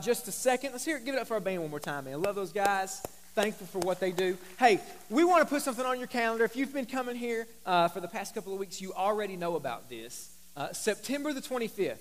just a second. Let's hear it. Give it up for our band one more time, man. I love those guys. Thankful for what they do. Hey, we want to put something on your calendar. If you've been coming here for the past couple of weeks, you already know about this. September the 25th.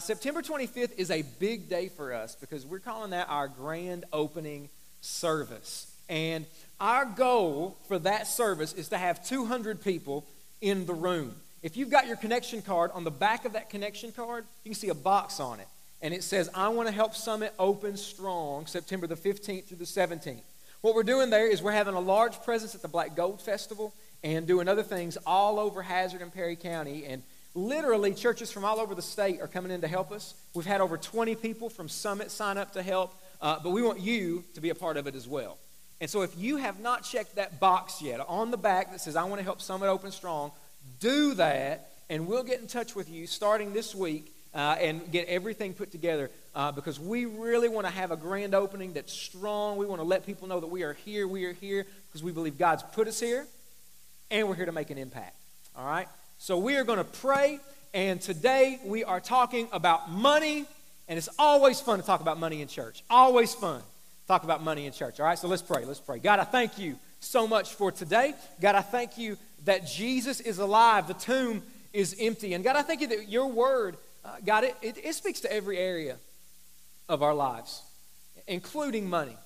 September 25th is a big day for us because we're calling that our grand opening service. And our goal for that service is to have 200 people in the room. If you've got your connection card, on the back of that connection card, you can see a box on it. And it says, I want to help Summit open strong September the 15th through the 17th. What we're doing there is we're having a large presence at the Black Gold Festival and doing other things all over Hazard and Perry County. And literally, churches from all over the state are coming in to help us. We've had over 20 people from Summit sign up to help, but we want you to be a part of it as well. And so if you have not checked that box yet on the back that says, I want to help Summit open strong, do that, and we'll get in touch with you starting this week and get everything put together because we really want to have a grand opening that's strong. We want to let people know that we are here, because we believe God's put us here, and we're here to make an impact, all right? So we are going to pray, and today we are talking about money, and it's always fun to talk about money in church. Always fun to talk about money in church, all right? So let's pray, God, I thank you so much for today. God, I thank you that Jesus is alive, the tomb is empty. And God, I thank you that your word, God, it speaks to every area of our lives, including money.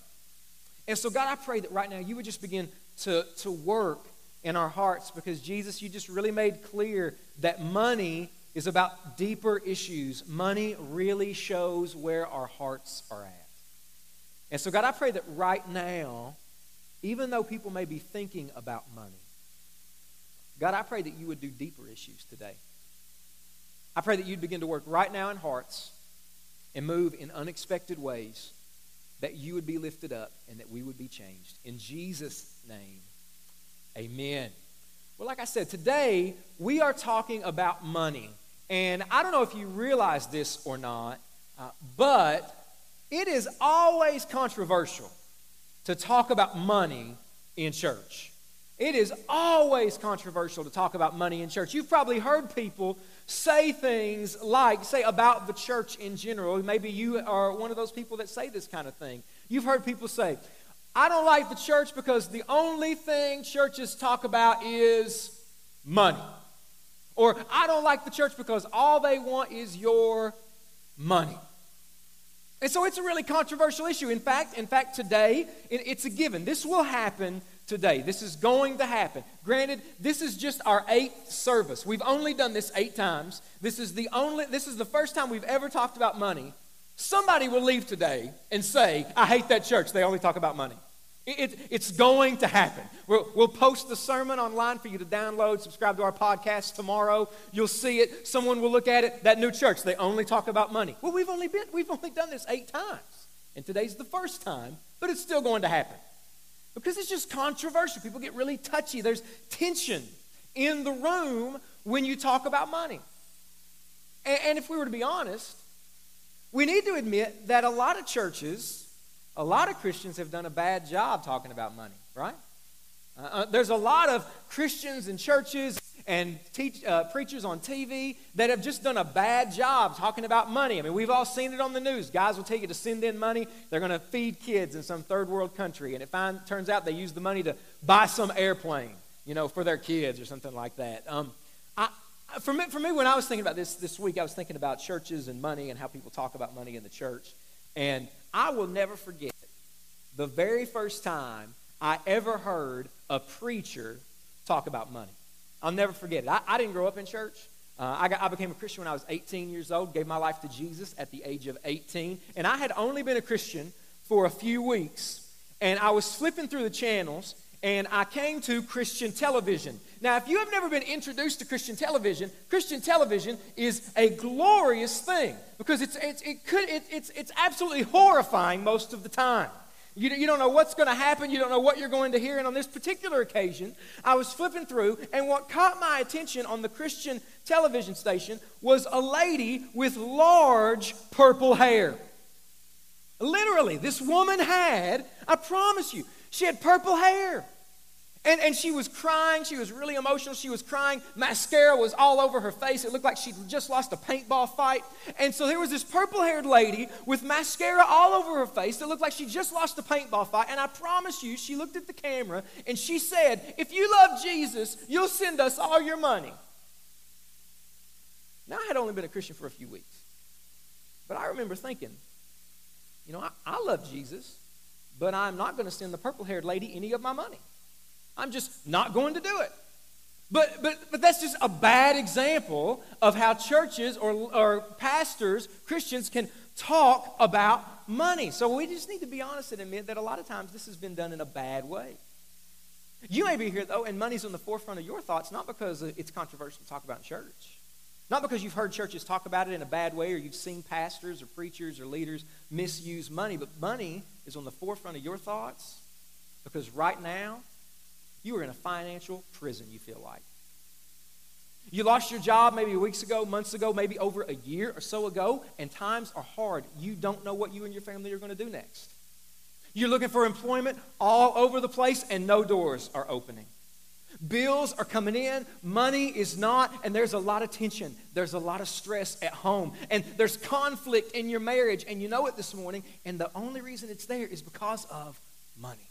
And so, God, I pray that right now you would just begin to work in our hearts, because Jesus, you just really made clear that money is about deeper issues. Money really shows where our hearts are at. And so, God, I pray that right now, even though people may be thinking about money, God, I pray that you would do deeper issues today. I pray that you'd begin to work right now in hearts and move in unexpected ways, that you would be lifted up and that we would be changed. In Jesus' name, amen. Well, like I said, today we are talking about money. And I don't know if you realize this or not, but it is always controversial to talk about money in church. It is always controversial to talk about money in church. You've probably heard people say things like, say about the church in general. Maybe you are one of those people that say this kind of thing. You've heard people say, I don't like the church because the only thing churches talk about is money. Or I don't like the church because all they want is your money. And so it's a really controversial issue. In fact, today, it's a given. This will happen today. This is going to happen. Granted, this is just our 8th service. We've only done this 8 times. This is the first time we've ever talked about money. Somebody will leave today and say, I hate that church. They only talk about money. It's going to happen. We'll post the sermon online for you to download. Subscribe to our podcast tomorrow. You'll see it. Someone will look at it. That new church, they only talk about money. Well, we've only done this 8 times. And today's the first time, but it's still going to happen. Because it's just controversial. People get really touchy. There's tension in the room when you talk about money. And if we were to be honest, we need to admit that a lot of churches, a lot of Christians have done a bad job talking about money, right? There's a lot of Christians and churches and preachers on TV that have just done a bad job talking about money. I mean, we've all seen it on the news. Guys will tell you to send in money. They're going to feed kids in some third world country, and it turns out they use the money to buy some airplane, for their kids or something like that. For me, when I was thinking about this week, I was thinking about churches and money and how people talk about money in the church. And I will never forget the very first time I ever heard a preacher talk about money. I'll never forget it. I didn't grow up in church. I became a Christian when I was 18 years old, gave my life to Jesus at the age of 18. And I had only been a Christian for a few weeks. And I was flipping through the channels, and I came to Christian television. Now, if you have never been introduced to Christian television is a glorious thing, because it's absolutely horrifying most of the time. You don't know what's going to happen. You don't know what you're going to hear. And on this particular occasion, I was flipping through, and what caught my attention on the Christian television station was a lady with large purple hair. Literally, this woman had, I promise you, she had purple hair. And she was crying. She was really emotional. She was crying. Mascara was all over her face. It looked like she'd just lost a paintball fight. And so there was this purple-haired lady with mascara all over her face that looked like she just lost a paintball fight. And I promise you, she looked at the camera, and she said, "If you love Jesus, you'll send us all your money." Now, I had only been a Christian for a few weeks. But I remember thinking, you know, I love Jesus, but I'm not going to send the purple-haired lady any of my money. I'm just not going to do it. But that's just a bad example of how churches or pastors, Christians, can talk about money. So we just need to be honest and admit that a lot of times this has been done in a bad way. You may be here, though, and money's on the forefront of your thoughts, not because it's controversial to talk about in church. Not because you've heard churches talk about it in a bad way or you've seen pastors or preachers or leaders misuse money. But money is on the forefront of your thoughts because right now, you were in a financial prison, you feel like. You lost your job maybe weeks ago, months ago, maybe over a year or so ago, and times are hard. You don't know what you and your family are going to do next. You're looking for employment all over the place, and no doors are opening. Bills are coming in, money is not, and there's a lot of tension. There's a lot of stress at home, and there's conflict in your marriage, and you know it this morning, and the only reason it's there is because of money.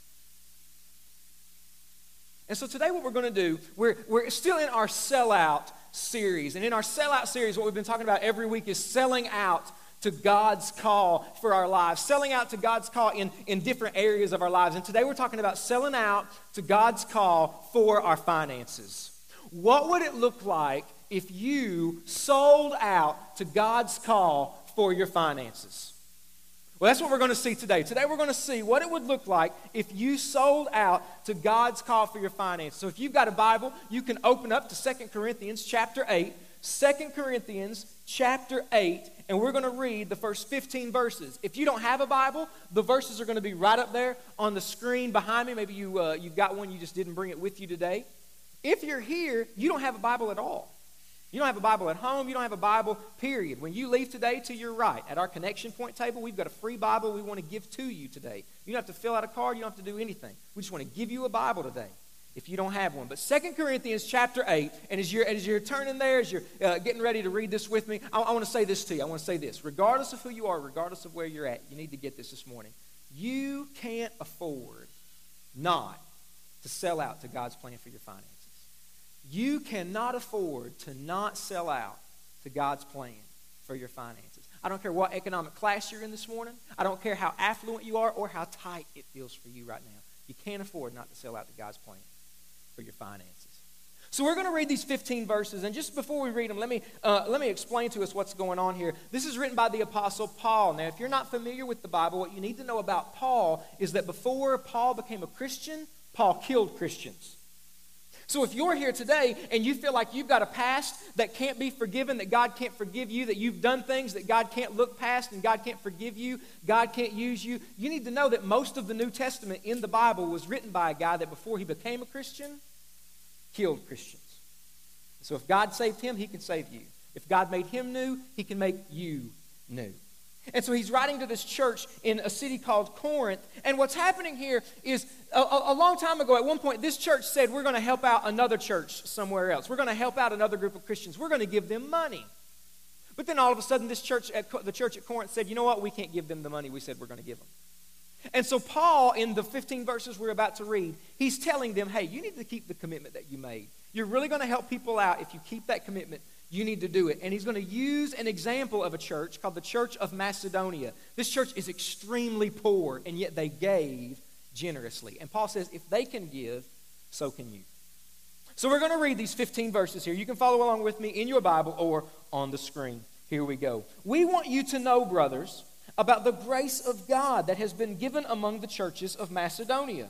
And so today what we're going to do, we're still in our sellout series. And in our sellout series, what we've been talking about every week is selling out to God's call for our lives. Selling out to God's call in different areas of our lives. And today we're talking about selling out to God's call for our finances. What would it look like if you sold out to God's call for your finances? Well, that's what we're going to see today. Today we're going to see what it would look like if you sold out to God's call for your finances. So if you've got a Bible, you can open up to 2 Corinthians chapter 8. 2 Corinthians chapter 8, and we're going to read the first 15 verses. If you don't have a Bible, the verses are going to be right up there on the screen behind me. Maybe you've got one, you just didn't bring it with you today. If you're here, you don't have a Bible at all. You don't have a Bible at home. You don't have a Bible, period. When you leave today, to your right, at our connection point table, we've got a free Bible we want to give to you today. You don't have to fill out a card. You don't have to do anything. We just want to give you a Bible today if you don't have one. But 2 Corinthians chapter 8, and as you're turning there, as you're getting ready to read this with me, I want to say this to you. I want to say this. Regardless of who you are, regardless of where you're at, you need to get this morning. You can't afford not to sell out to God's plan for your finances. You cannot afford to not sell out to God's plan for your finances. I don't care what economic class you're in this morning. I don't care how affluent you are or how tight it feels for you right now. You can't afford not to sell out to God's plan for your finances. So we're going to read these 15 verses, and just before we read them, let me explain to us what's going on here. This is written by the Apostle Paul. Now, if you're not familiar with the Bible, what you need to know about Paul is that before Paul became a Christian, Paul killed Christians. So if you're here today and you feel like you've got a past that can't be forgiven, that God can't forgive you, that you've done things that God can't look past and God can't forgive you, God can't use you, you need to know that most of the New Testament in the Bible was written by a guy that before he became a Christian, killed Christians. So if God saved him, he can save you. If God made him new, he can make you new. And so he's writing to this church in a city called Corinth. And what's happening here is a long time ago, at one point, this church said, we're going to help out another church somewhere else. We're going to help out another group of Christians. We're going to give them money. But then all of a sudden, the church at Corinth said, you know what? We can't give them the money we said we're going to give them. And so Paul, in the 15 verses we're about to read, he's telling them, hey, you need to keep the commitment that you made. You're really going to help people out if you keep that commitment. You need to do it. And he's going to use an example of a church called the Church of Macedonia. This church is extremely poor, and yet they gave generously. And Paul says, if they can give, so can you. So we're going to read these 15 verses here. You can follow along with me in your Bible or on the screen. Here we go. We want you to know, brothers, about the grace of God that has been given among the churches of Macedonia.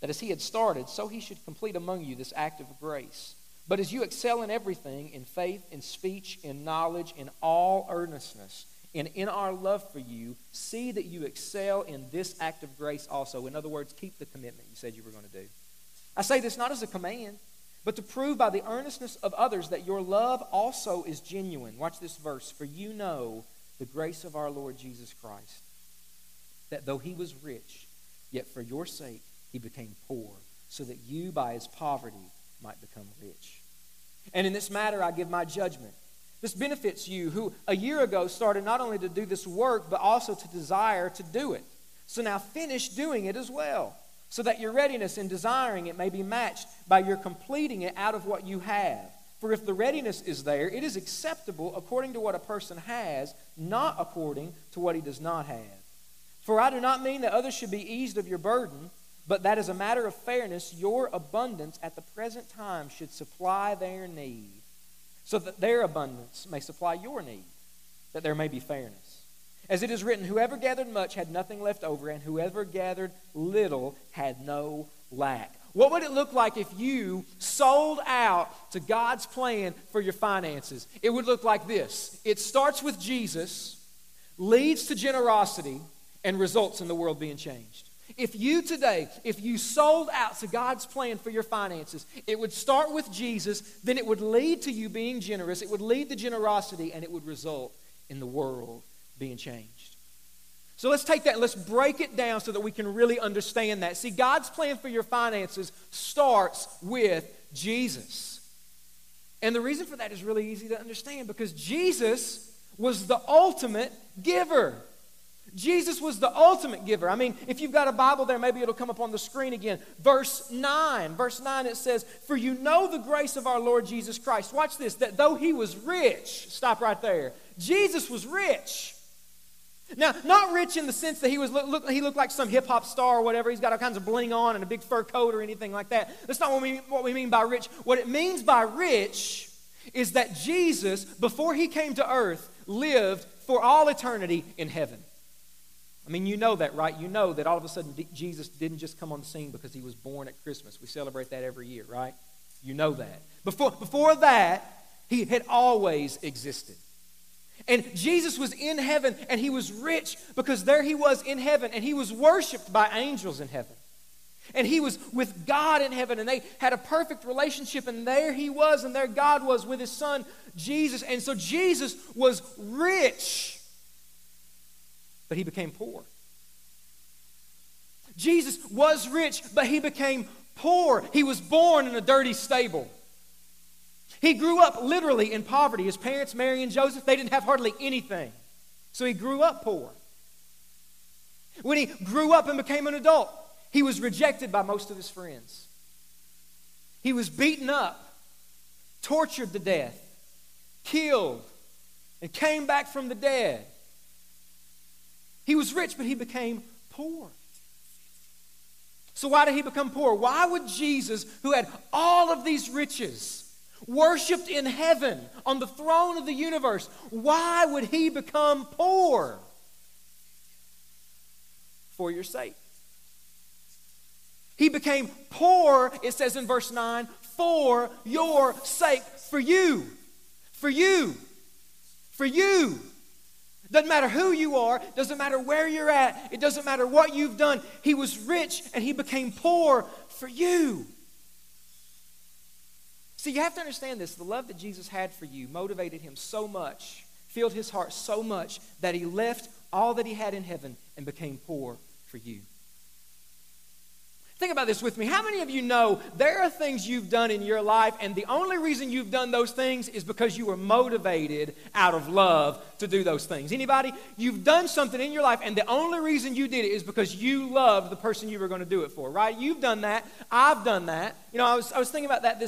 that as he had started, so he should complete among you this act of grace. But as you excel in everything, in faith, in speech, in knowledge, in all earnestness, and in our love for you, see that you excel in this act of grace also. In other words, keep the commitment you said you were going to do. I say this not as a command, but to prove by the earnestness of others that your love also is genuine. Watch this verse. For you know the grace of our Lord Jesus Christ, that though he was rich, yet for your sake he became poor, so that you by his poverty might become rich. And in this matter I give my judgment. This benefits you who a year ago started not only to do this work, but also to desire to do it. So now finish doing it as well, so that your readiness in desiring it may be matched by your completing it out of what you have. For if the readiness is there, it is acceptable according to what a person has, not according to what he does not have. For I do not mean that others should be eased of your burden, but that as a matter of fairness, your abundance at the present time should supply their need, so that their abundance may supply your need, that there may be fairness. As it is written, whoever gathered much had nothing left over, and whoever gathered little had no lack. What would it look like if you sold out to God's plan for your finances? It would look like this. It starts with Jesus, leads to generosity, and results in the world being changed. If you today, if you sold out to God's plan for your finances, it would start with Jesus, then it would lead to you being generous, it would lead to generosity, and it would result in the world being changed. So let's take that and let's break it down so that we can really understand that. See, God's plan for your finances starts with Jesus. And the reason for that is really easy to understand, because Jesus was the ultimate giver. Jesus was the ultimate giver. I mean, if you've got a Bible there, maybe it'll come up on the screen again. Verse 9. Verse 9, it says, for you know the grace of our Lord Jesus Christ. Watch this, that though he was rich, stop right there. Jesus was rich. Now, not rich in the sense that he looked like some hip-hop star or whatever. He's got all kinds of bling on and a big fur coat or anything like that. That's not what we mean by rich. What it means by rich is that Jesus, before he came to earth, lived for all eternity in heaven. I mean, you know that, right? You know that all of a sudden Jesus didn't just come on the scene because he was born at Christmas. We celebrate that every year, right? You know that. Before that, he had always existed. And Jesus was in heaven, and he was rich because there he was in heaven, and he was worshipped by angels in heaven. And he was with God in heaven, and they had a perfect relationship, and there he was, and there God was with his son, Jesus. And so Jesus was rich, but he became poor. Jesus was rich, but he became poor. He was born in a dirty stable. He grew up literally in poverty. His parents, Mary and Joseph, they didn't have hardly anything. So he grew up poor. When he grew up and became an adult, he was rejected by most of his friends. He was beaten up, tortured to death, killed, and came back from the dead. He was rich, but he became poor. So why did he become poor? Why would Jesus, who had all of these riches, worshipped in heaven on the throne of the universe, why would he become poor? For your sake. He became poor, it says in verse 9, for your sake, for you, for you, for you. Doesn't matter who you are, doesn't matter where you're at, it doesn't matter what you've done. He was rich and he became poor for you. See, you have to understand this. The love that Jesus had for you motivated him so much, filled his heart so much, that he left all that he had in heaven and became poor for you. Think about this with me. How many of you know there are things you've done in your life, and the only reason you've done those things is because you were motivated out of love to do those things? Anybody? You've done something in your life, and the only reason you did it is because you loved the person you were going to do it for, right? You've done that. I've done that. You know, I was thinking about that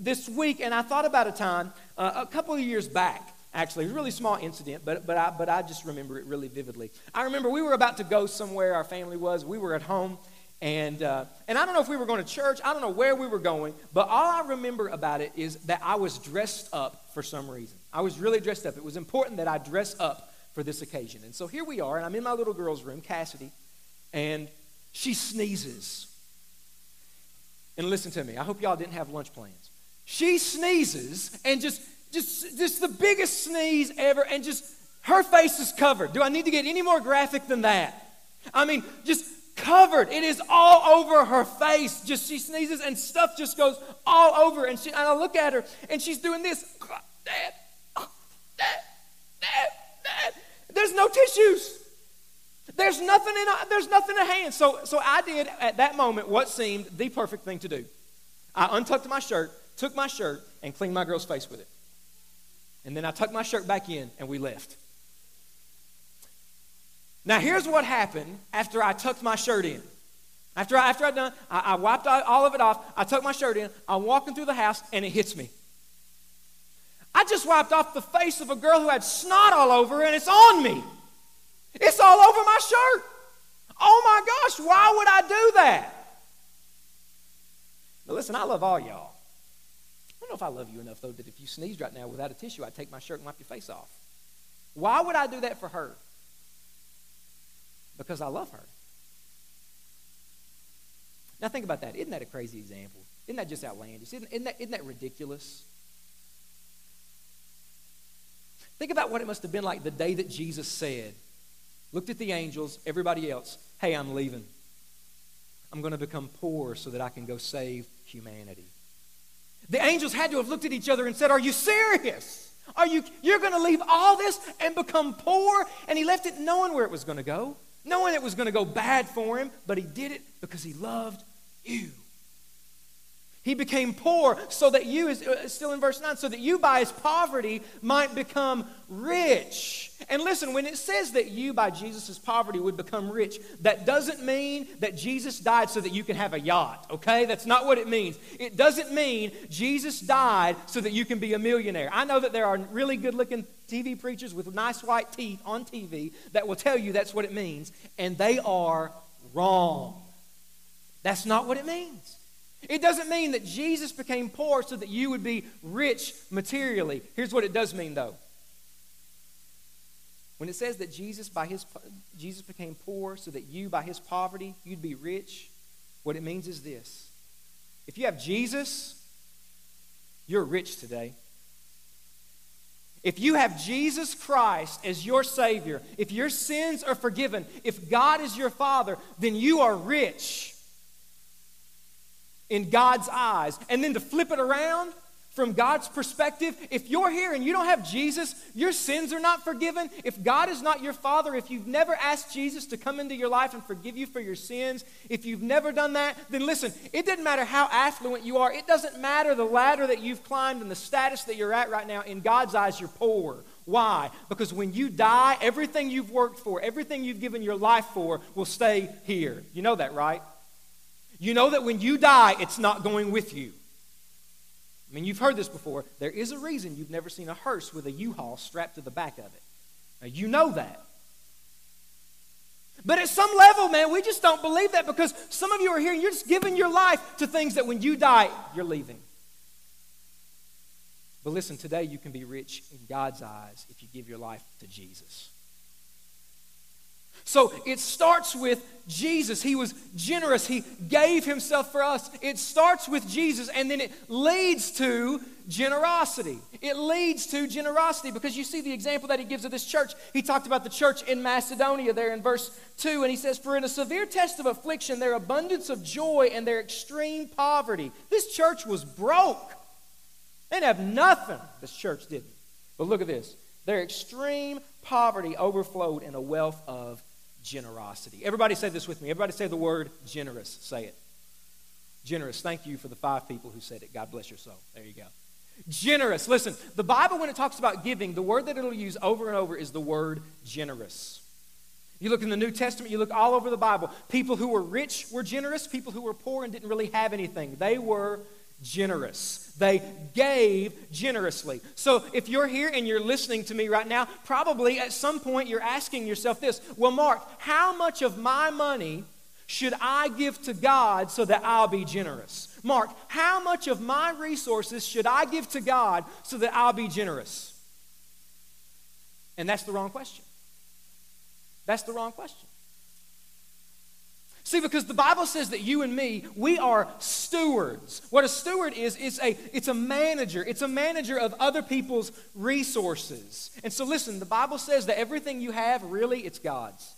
this week, and I thought about a time a couple of years back. Actually, it was a really small incident, but I just remember it really vividly. I remember we were about to go somewhere. Our family was. We were at home. And I don't know if we were going to church. I don't know where we were going. But all I remember about it is that I was dressed up for some reason. I was really dressed up. It was important that I dress up for this occasion. And so here we are, and I'm in my little girl's room, Cassidy, and she sneezes. And listen to me. I hope y'all didn't have lunch plans. She sneezes and just the biggest sneeze ever, and just her face is covered. Do I need to get any more graphic than that? I mean, just covered. It is all over her face. Just she sneezes and stuff just goes all over. And I look at her and she's doing this. There's no tissues. There's nothing at hand. So I did at that moment what seemed the perfect thing to do. I untucked my shirt, took my shirt, and cleaned my girl's face with it. And then I tucked my shirt back in, and we left. Now, here's what happened after I tucked my shirt in. After I wiped all of it off, I tucked my shirt in, I'm walking through the house, and it hits me. I just wiped off the face of a girl who had snot all over her, and it's on me. It's all over my shirt. Oh, my gosh, why would I do that? Now, listen, I love all y'all. I don't know if I love you enough, though, that if you sneezed right now without a tissue, I'd take my shirt and wipe your face off. Why would I do that for her? Because I love her. Now, think about that. Isn't that a crazy example? Isn't that just outlandish? Isn't that ridiculous? Think about what it must have been like the day that Jesus said, looked at the angels, everybody else, hey, I'm leaving. I'm going to become poor so that I can go save humanity. The angels had to have looked at each other and said, are you serious? You're going to leave all this and become poor? And he left it knowing where it was going to go, knowing it was going to go bad for him, but he did it because he loved you. He became poor so that you, is still in verse 9, so that you by his poverty might become rich. And listen, when it says that you by Jesus' poverty would become rich, that doesn't mean that Jesus died so that you can have a yacht, okay? That's not what it means. It doesn't mean Jesus died so that you can be a millionaire. I know that there are really good-looking TV preachers with nice white teeth on TV that will tell you that's what it means, and they are wrong. That's not what it means. It doesn't mean that Jesus became poor so that you would be rich materially. Here's what it does mean, though. When it says that Jesus became poor so that you, by his poverty, you'd be rich, what it means is this. If you have Jesus, you're rich today. If you have Jesus Christ as your Savior, if your sins are forgiven, if God is your Father, then you are rich in God's eyes. And then to flip it around, from God's perspective, if you're here and you don't have Jesus, your sins are not forgiven. If God is not your Father, if you've never asked Jesus to come into your life and forgive you for your sins, if you've never done that, then listen, it doesn't matter how affluent you are. It doesn't matter the ladder that you've climbed and the status that you're at right now. In God's eyes, you're poor. Why? Because when you die, everything you've worked for, everything you've given your life for will stay here. You know that, right? You know that when you die, it's not going with you. I mean, you've heard this before. There is a reason you've never seen a hearse with a U-Haul strapped to the back of it. Now, you know that. But at some level, man, we just don't believe that, because some of you are here and you're just giving your life to things that when you die, you're leaving. But listen, today you can be rich in God's eyes if you give your life to Jesus. So it starts with Jesus. He was generous. He gave himself for us. It starts with Jesus, and then it leads to generosity. It leads to generosity, because you see the example that he gives of this church. He talked about the church in Macedonia there in verse 2, and he says, for in a severe test of affliction, their abundance of joy and their extreme poverty. This church was broke. They didn't have nothing. This church didn't. But look at this. Their extreme poverty overflowed in a wealth of generosity. Everybody say this with me. Everybody say the word generous. Say it. Generous. Thank you for the 5 people who said it. God bless your soul. There you go. Generous. Listen, the Bible, when it talks about giving, the word that it'll use over and over is the word generous. You look in the New Testament, you look all over the Bible. People who were rich were generous. People who were poor and didn't really have anything, they were generous. They gave generously. So if you're here and you're listening to me right now, probably at some point you're asking yourself this, well, Mark, how much of my money should I give to God so that I'll be generous? Mark, how much of my resources should I give to God so that I'll be generous? And that's the wrong question. That's the wrong question. See, because the Bible says that you and me, we are stewards. What a steward is, it's a manager. It's a manager of other people's resources. And so listen, the Bible says that everything you have, really, it's God's.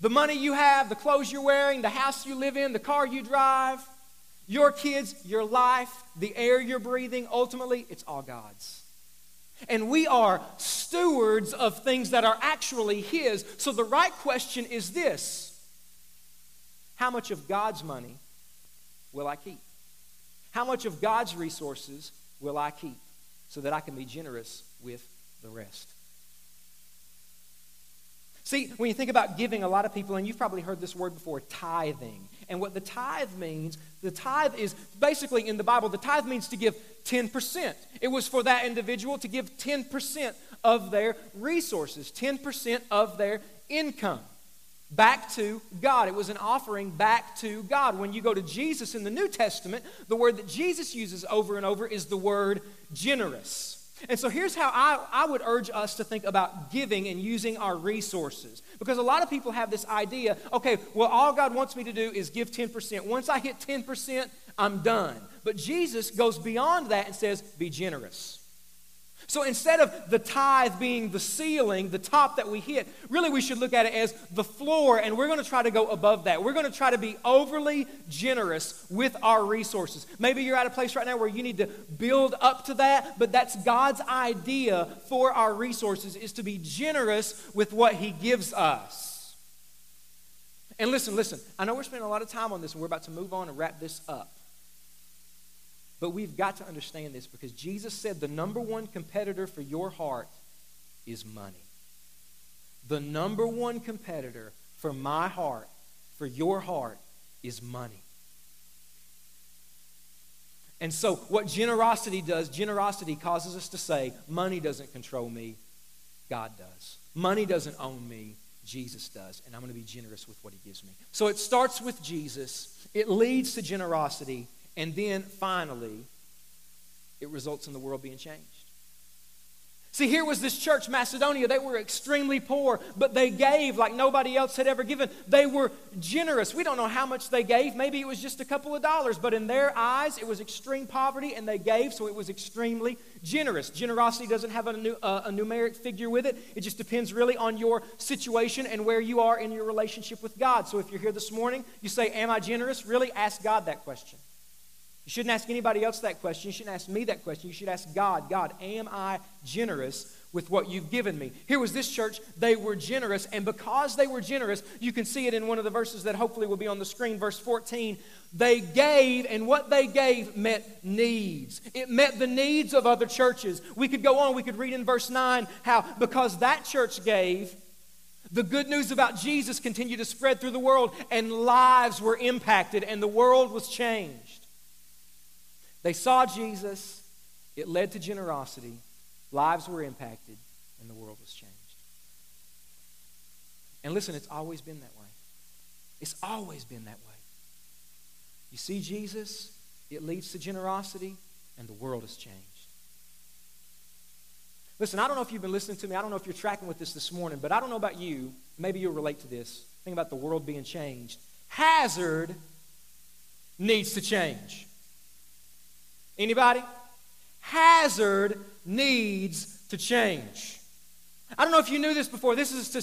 The money you have, the clothes you're wearing, the house you live in, the car you drive, your kids, your life, the air you're breathing, ultimately, it's all God's. And we are stewards of things that are actually His. So the right question is this: how much of God's money will I keep? How much of God's resources will I keep so that I can be generous with the rest? See, when you think about giving, a lot of people, and you've probably heard this word before, tithing. And what the tithe means, the tithe is basically in the Bible, the tithe means to give 10%. It was for that individual to give 10% of their resources, 10% of their income, back to God. It was an offering back to God. When you go to Jesus in the New Testament, the word that Jesus uses over and over is the word generous. And so here's how I would urge us to think about giving and using our resources. Because a lot of people have this idea, okay, well, all God wants me to do is give 10%. Once I hit 10%, I'm done. But Jesus goes beyond that and says, be generous. So instead of the tithe being the ceiling, the top that we hit, really we should look at it as the floor, and we're going to try to go above that. We're going to try to be overly generous with our resources. Maybe you're at a place right now where you need to build up to that, but that's God's idea for our resources, is to be generous with what He gives us. And listen, I know we're spending a lot of time on this, and we're about to move on and wrap this up. But we've got to understand this, because Jesus said the number one competitor for your heart is money. The number one competitor for my heart, for your heart, is money. And so what generosity does, generosity causes us to say, money doesn't control me, God does. Money doesn't own me, Jesus does. And I'm going to be generous with what He gives me. So it starts with Jesus. It leads to generosity. And then, finally, it results in the world being changed. See, here was this church, Macedonia. They were extremely poor, but they gave like nobody else had ever given. They were generous. We don't know how much they gave. Maybe it was just a couple of dollars, but in their eyes, it was extreme poverty, and they gave, so it was extremely generous. Generosity doesn't have a numeric figure with it. It just depends really on your situation and where you are in your relationship with God. So if you're here this morning, you say, am I generous? Really, ask God that question. You shouldn't ask anybody else that question. You shouldn't ask me that question. You should ask God, God, am I generous with what You've given me? Here was this church. They were generous. And because they were generous, you can see it in one of the verses that hopefully will be on the screen, verse 14. They gave, and what they gave met needs. It met the needs of other churches. We could go on. We could read in verse 9 how because that church gave, the good news about Jesus continued to spread through the world, and lives were impacted, and the world was changed. They saw Jesus, it led to generosity, lives were impacted, and the world was changed. And listen, it's always been that way. It's always been that way. You see Jesus, it leads to generosity, and the world is changed. Listen, I don't know if you've been listening to me, I don't know if you're tracking with this morning, but I don't know about you, maybe you'll relate to this. Think about the world being changed. Hazard needs to change. Anybody? Hazard needs to change. I don't know if you knew this before. This is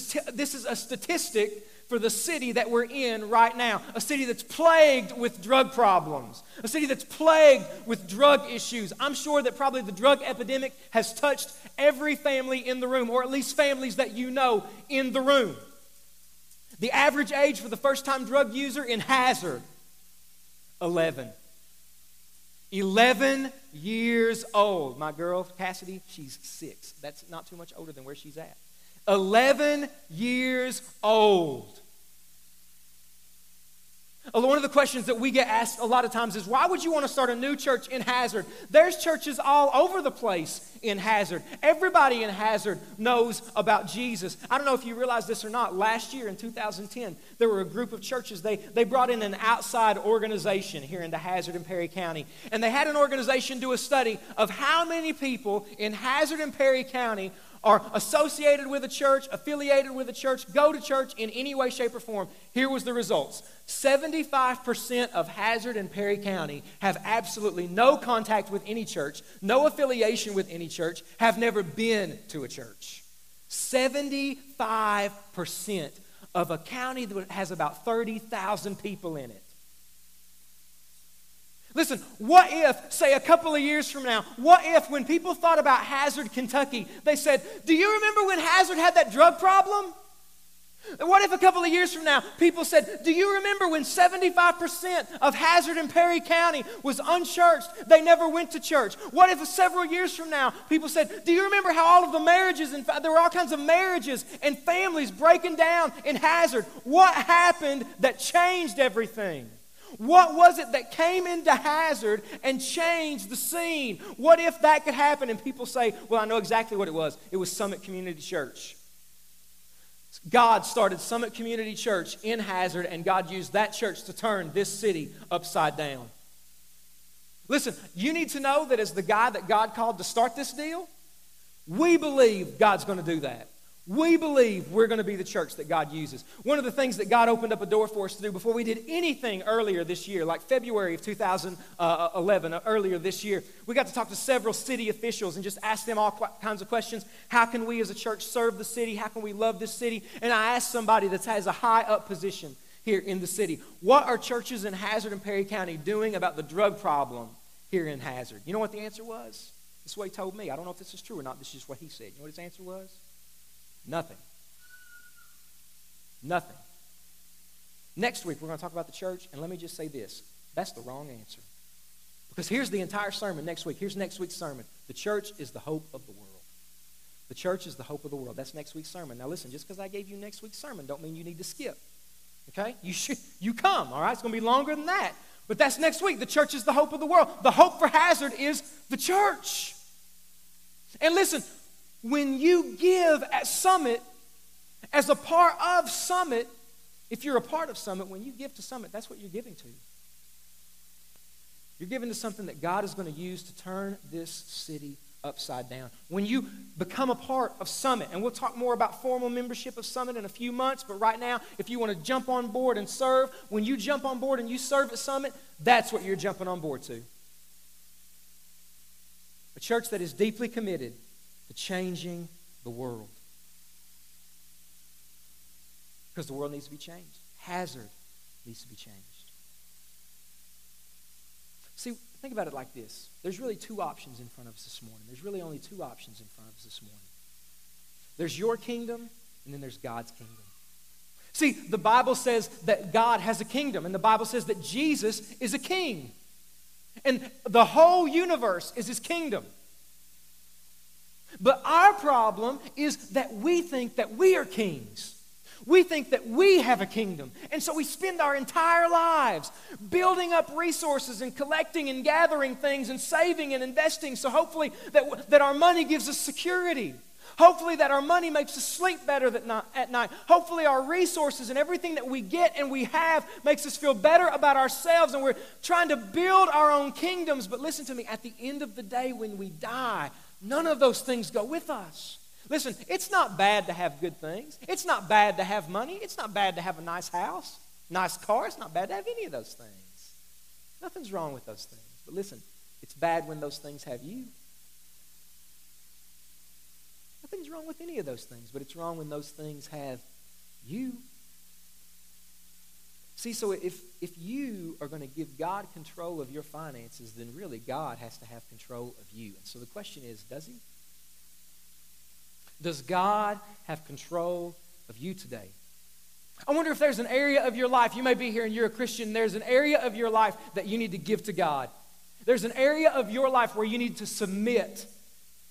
a statistic for the city that we're in right now, a city that's plagued with drug problems, a city that's plagued with drug issues. I'm sure that probably the drug epidemic has touched every family in the room, or at least families that you know in the room. The average age for the first-time drug user in Hazard, 11. 11 years old. My girl, Cassidy, she's 6. That's not too much older than where she's at. 11 years old. One of the questions that we get asked a lot of times is, why would you want to start a new church in Hazard? There's churches all over the place in Hazard. Everybody in Hazard knows about Jesus. I don't know if you realize this or not. Last year in 2010, there were a group of churches. They brought in an outside organization here into Hazard and Perry County. And they had an organization do a study of how many people in Hazard and Perry County are associated with a church, affiliated with a church, go to church in any way, shape, or form, here was the results. 75% of Hazard and Perry County have absolutely no contact with any church, no affiliation with any church, have never been to a church. 75% of a county that has about 30,000 people in it. Listen, what if, say a couple of years from now, what if when people thought about Hazard, Kentucky, they said, do you remember when Hazard had that drug problem? What if a couple of years from now, people said, do you remember when 75% of Hazard and Perry County was unchurched, they never went to church? What if several years from now, people said, do you remember how all of the marriages, and there were all kinds of marriages and families breaking down in Hazard? What happened that changed everything? What was it that came into Hazard and changed the scene? What if that could happen? And people say, well, I know exactly what it was. It was Summit Community Church. God started Summit Community Church in Hazard, and God used that church to turn this city upside down. Listen, you need to know that as the guy that God called to start this deal, we believe God's going to do that. We believe we're going to be the church that God uses. One of the things that God opened up a door for us to do before we did anything earlier this year, like February of 2011, earlier this year, we got to talk to several city officials and just ask them all kinds of questions. How can we as a church serve the city? How can we love this city? And I asked somebody that has a high up position here in the city, what are churches in Hazard and Perry County doing about the drug problem here in Hazard? You know what the answer was? This is what he told me. I don't know if this is true or not. This is what he said. You know what his answer was? Nothing. Nothing. Next week, we're going to talk about the church, and let me just say this. That's the wrong answer. Because here's the entire sermon next week. Here's next week's sermon. The church is the hope of the world. The church is the hope of the world. That's next week's sermon. Now listen, just because I gave you next week's sermon don't mean you need to skip. Okay? You come, all right? It's going to be longer than that. But that's next week. The church is the hope of the world. The hope for Hazard is the church. And listen, when you give at Summit, as a part of Summit, if you're a part of Summit, when you give to Summit, that's what you're giving to. You're giving to something that God is going to use to turn this city upside down. When you become a part of Summit, and we'll talk more about formal membership of Summit in a few months, but right now, if you want to jump on board and serve, when you jump on board and you serve at Summit, that's what you're jumping on board to. A church that is deeply committed to changing the world. Because the world needs to be changed. Hazard needs to be changed. See, think about it like this. There's really two options in front of us this morning. There's really only two options in front of us this morning. There's your kingdom, and then there's God's kingdom. See, the Bible says that God has a kingdom, and the Bible says that Jesus is a king. And the whole universe is his kingdom. But our problem is that we think that we are kings. We think that we have a kingdom. And so we spend our entire lives building up resources and collecting and gathering things and saving and investing so hopefully that our money gives us security. Hopefully that our money makes us sleep better at night. Hopefully our resources and everything that we get and we have makes us feel better about ourselves, and we're trying to build our own kingdoms. But listen to me, at the end of the day when we die, none of those things go with us. Listen, it's not bad to have good things. It's not bad to have money. It's not bad to have a nice house, nice car. It's not bad to have any of those things. Nothing's wrong with those things. But listen, it's bad when those things have you. Nothing's wrong with any of those things, but it's wrong when those things have you. See, so if you are going to give God control of your finances, then really God has to have control of you. And so the question is, does he? Does God have control of you today? I wonder if there's an area of your life, you may be here and you're a Christian, there's an area of your life that you need to give to God. There's an area of your life where you need to submit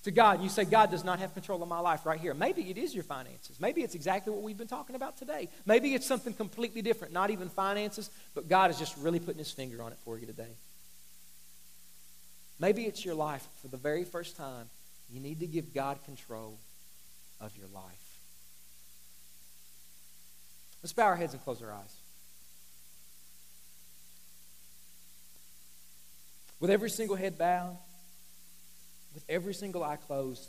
to God. You say, God does not have control of my life right here. Maybe it is your finances. Maybe it's exactly what we've been talking about today. Maybe it's something completely different, not even finances, but God is just really putting his finger on it for you today. Maybe it's your life for the very first time. You need to give God control of your life. Let's bow our heads and close our eyes. With every single head bowed, with every single eye closed,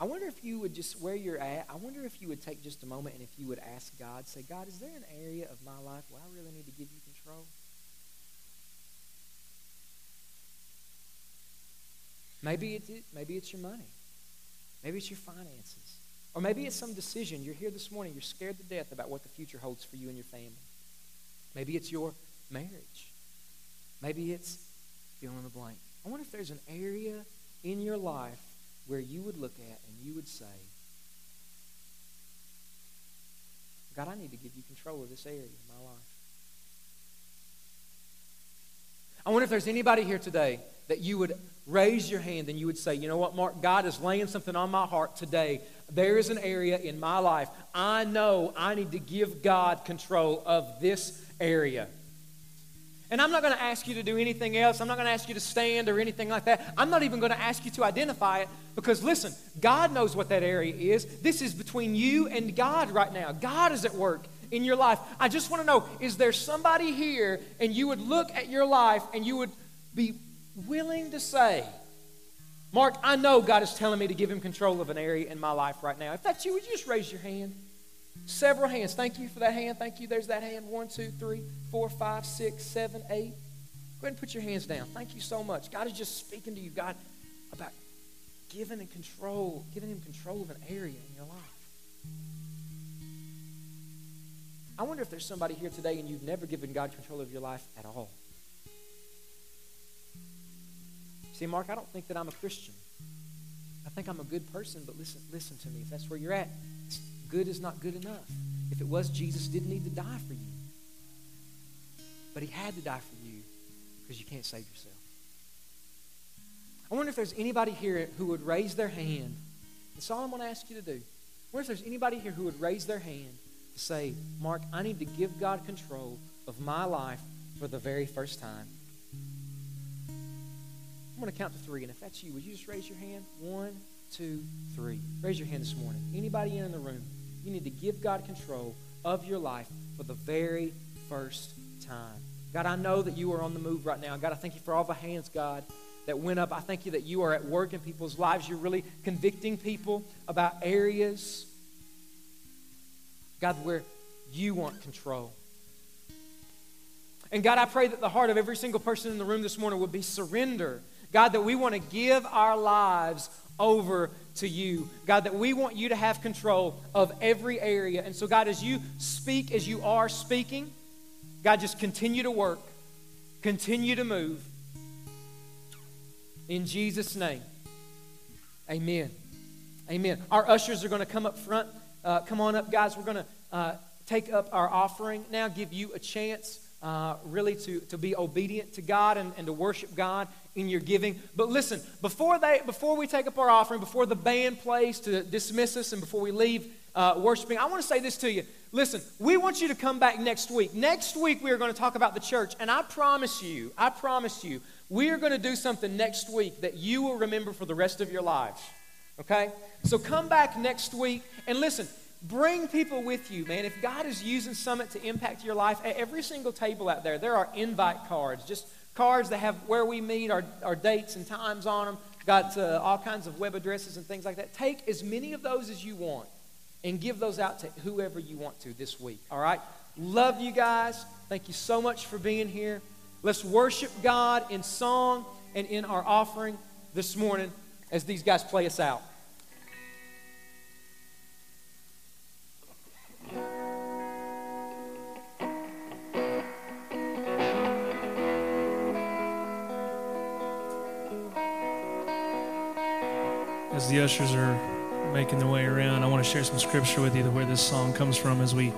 I wonder if you would just, where you're at, I wonder if you would take just a moment and if you would ask God, say, God, is there an area of my life where I really need to give you control? Maybe it's your money. Maybe it's your finances. Or maybe it's some decision. You're here this morning, you're scared to death about what the future holds for you and your family. Maybe it's your marriage. Maybe it's fill in the blank. I wonder if there's an area in your life where you would look at and you would say, God, I need to give you control of this area of my life. I wonder if there's anybody here today that you would raise your hand and you would say, you know what, Mark, God is laying something on my heart today. There is an area in my life. I know I need to give God control of this area. And I'm not going to ask you to do anything else. I'm not going to ask you to stand or anything like that. I'm not even going to ask you to identify it because, listen, God knows what that area is. This is between you and God right now. God is at work in your life. I just want to know, is there somebody here and you would look at your life and you would be willing to say, Mark, I know God is telling me to give him control of an area in my life right now. If that's you, would you just raise your hand? Several hands. Thank you for that hand. Thank you. There's that hand. 1, 2, 3, 4, 5, 6, 7, 8. Go ahead and put your hands down. Thank you so much. God is just speaking to you, God, about giving him control of an area in your life. I wonder if there's somebody here today and you've never given God control of your life at all. See, Mark, I don't think that I'm a Christian. I think I'm a good person, but listen to me. If that's where you're at, good is not good enough. If it was, Jesus didn't need to die for you. But he had to die for you because you can't save yourself. I wonder if there's anybody here who would raise their hand. That's all I'm going to ask you to do. I wonder if there's anybody here who would raise their hand to say, Mark, I need to give God control of my life for the very first time. I'm going to count to 3, and if that's you, would you just raise your hand? 1, 2, 3. Raise your hand this morning. Anybody in the room? You need to give God control of your life for the very first time. God, I know that you are on the move right now. God, I thank you for all the hands, God, that went up. I thank you that you are at work in people's lives. You're really convicting people about areas, God, where you want control. And God, I pray that the heart of every single person in the room this morning would be surrender. God, that we want to give our lives over to you. God, that we want you to have control of every area. And so, God, as you speak, as you are speaking, God, just continue to work. Continue to move. In Jesus' name, amen. Amen. Our ushers are going to come up front. Come on up, guys. We're going to take up our offering now, give you a chance really to be obedient to God and to worship God in your giving. But listen, before we take up our offering, before the band plays to dismiss us and before we leave worshiping, I want to say this to you. Listen, we want you to come back next week. Next week we are going to talk about the church, and I promise you, we are going to do something next week that you will remember for the rest of your lives, okay? So come back next week, and listen, bring people with you, man. If God is using Summit to impact your life, at every single table out there, there are invite cards, just cards that have where we meet, our dates and times on them, got all kinds of web addresses and things like that. Take as many of those as you want and give those out to whoever you want to this week, all right? Love you guys. Thank you so much for being here. Let's worship God in song and in our offering this morning as these guys play us out. As the ushers are making their way around, I want to share some scripture with you where this song comes from as we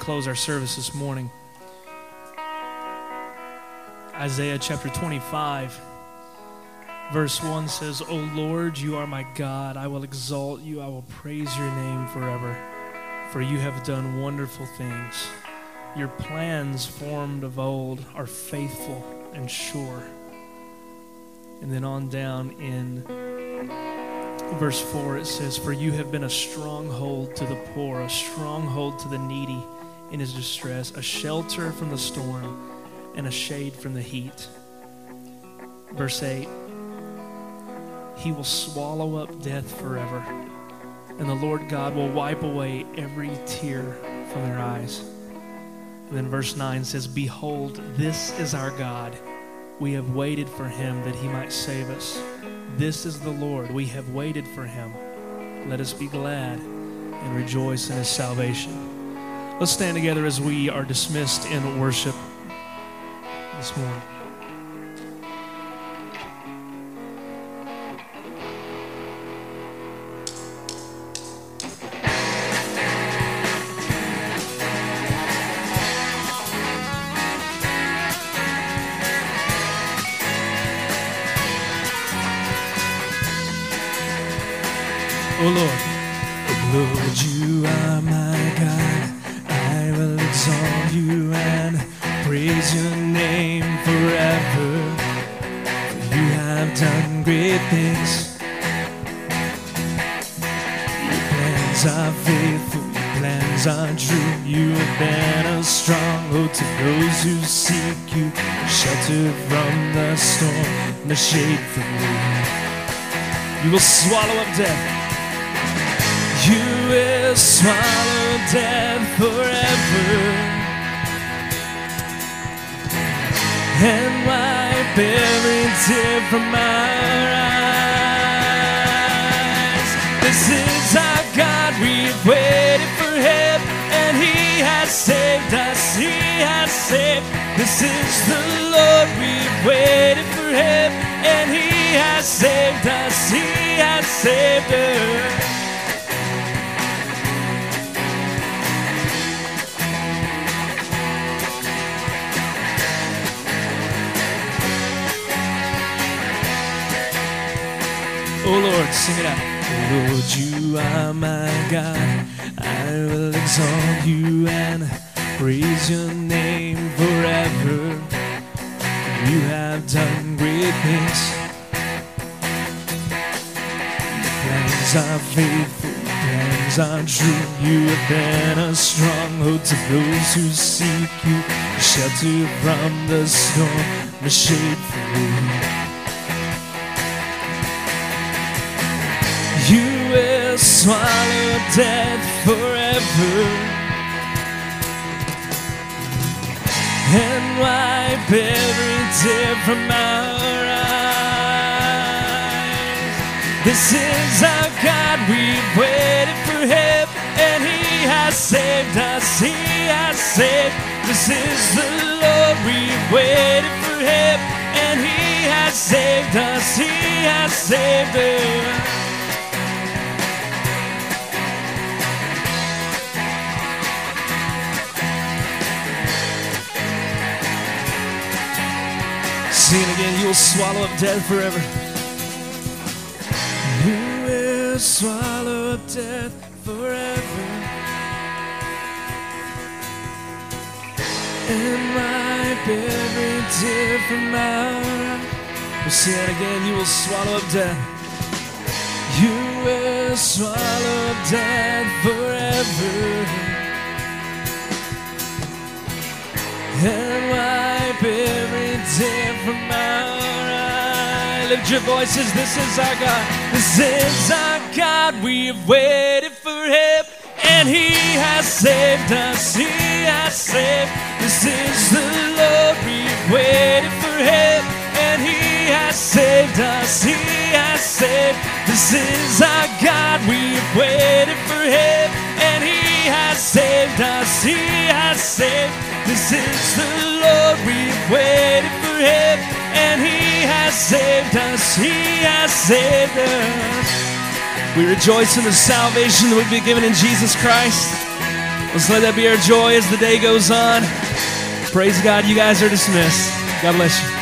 close our service this morning. Isaiah chapter 25, verse 1 says, O Lord, you are my God. I will exalt you. I will praise your name forever, for you have done wonderful things. Your plans formed of old are faithful and sure. And then on down in verse 4, it says, for you have been a stronghold to the poor, a stronghold to the needy in his distress, a shelter from the storm, and a shade from the heat. Verse 8, He will swallow up death forever, and the Lord God will wipe away every tear from their eyes. And then verse 9 says, behold, this is our God. We have waited for him that he might save us. This is the Lord. We have waited for him. Let us be glad and rejoice in his salvation. Let's stand together as we are dismissed in worship this morning. Oh Lord. Oh Lord, you are my God. I will exalt you and praise your name forever. You have done great things. Your plans are faithful, your plans are true. You have been a stronghold to those who seek you, shelter from the storm, the shade from you. You will swallow up death. You will swallow death forever and wipe every tear from our eyes. This is our God, we've waited for him, and he has saved us, he has saved. This is the Lord, we've waited for him, and he has saved us, he has saved us. Oh Lord, sing it out. Oh Lord, you are my God. I will exalt you and praise your name forever. You have done great things. Your plans are faithful, your plans are true. You have been a stronghold to those who seek you, shelter from the storm, the shade from you. You will swallow death forever and wipe every tear from our eyes. This is our God, we've waited for him, and he has saved us, he has saved. This is the Lord, we've waited for him, and he has saved us, he has saved us. Sing it again, you will swallow up death forever. You will swallow up death forever and wipe every tear from our eyes. We'll sing it again, you will swallow up death. You will swallow up death forever and wipe every tear from our eyes. Lift your voices, this is our God. This is our God, we've waited for him, and he has saved us, he has saved. This is the Lord, we've waited for him, and he has saved us, he has saved. This is our God, we've waited for him, and he has saved us, he has saved. This is the Lord, we've waited for him, and he has saved us, he has saved us. We rejoice in the salvation that we've been given in Jesus Christ. Let's let that be our joy as the day goes on. Praise God, you guys are dismissed. God bless you.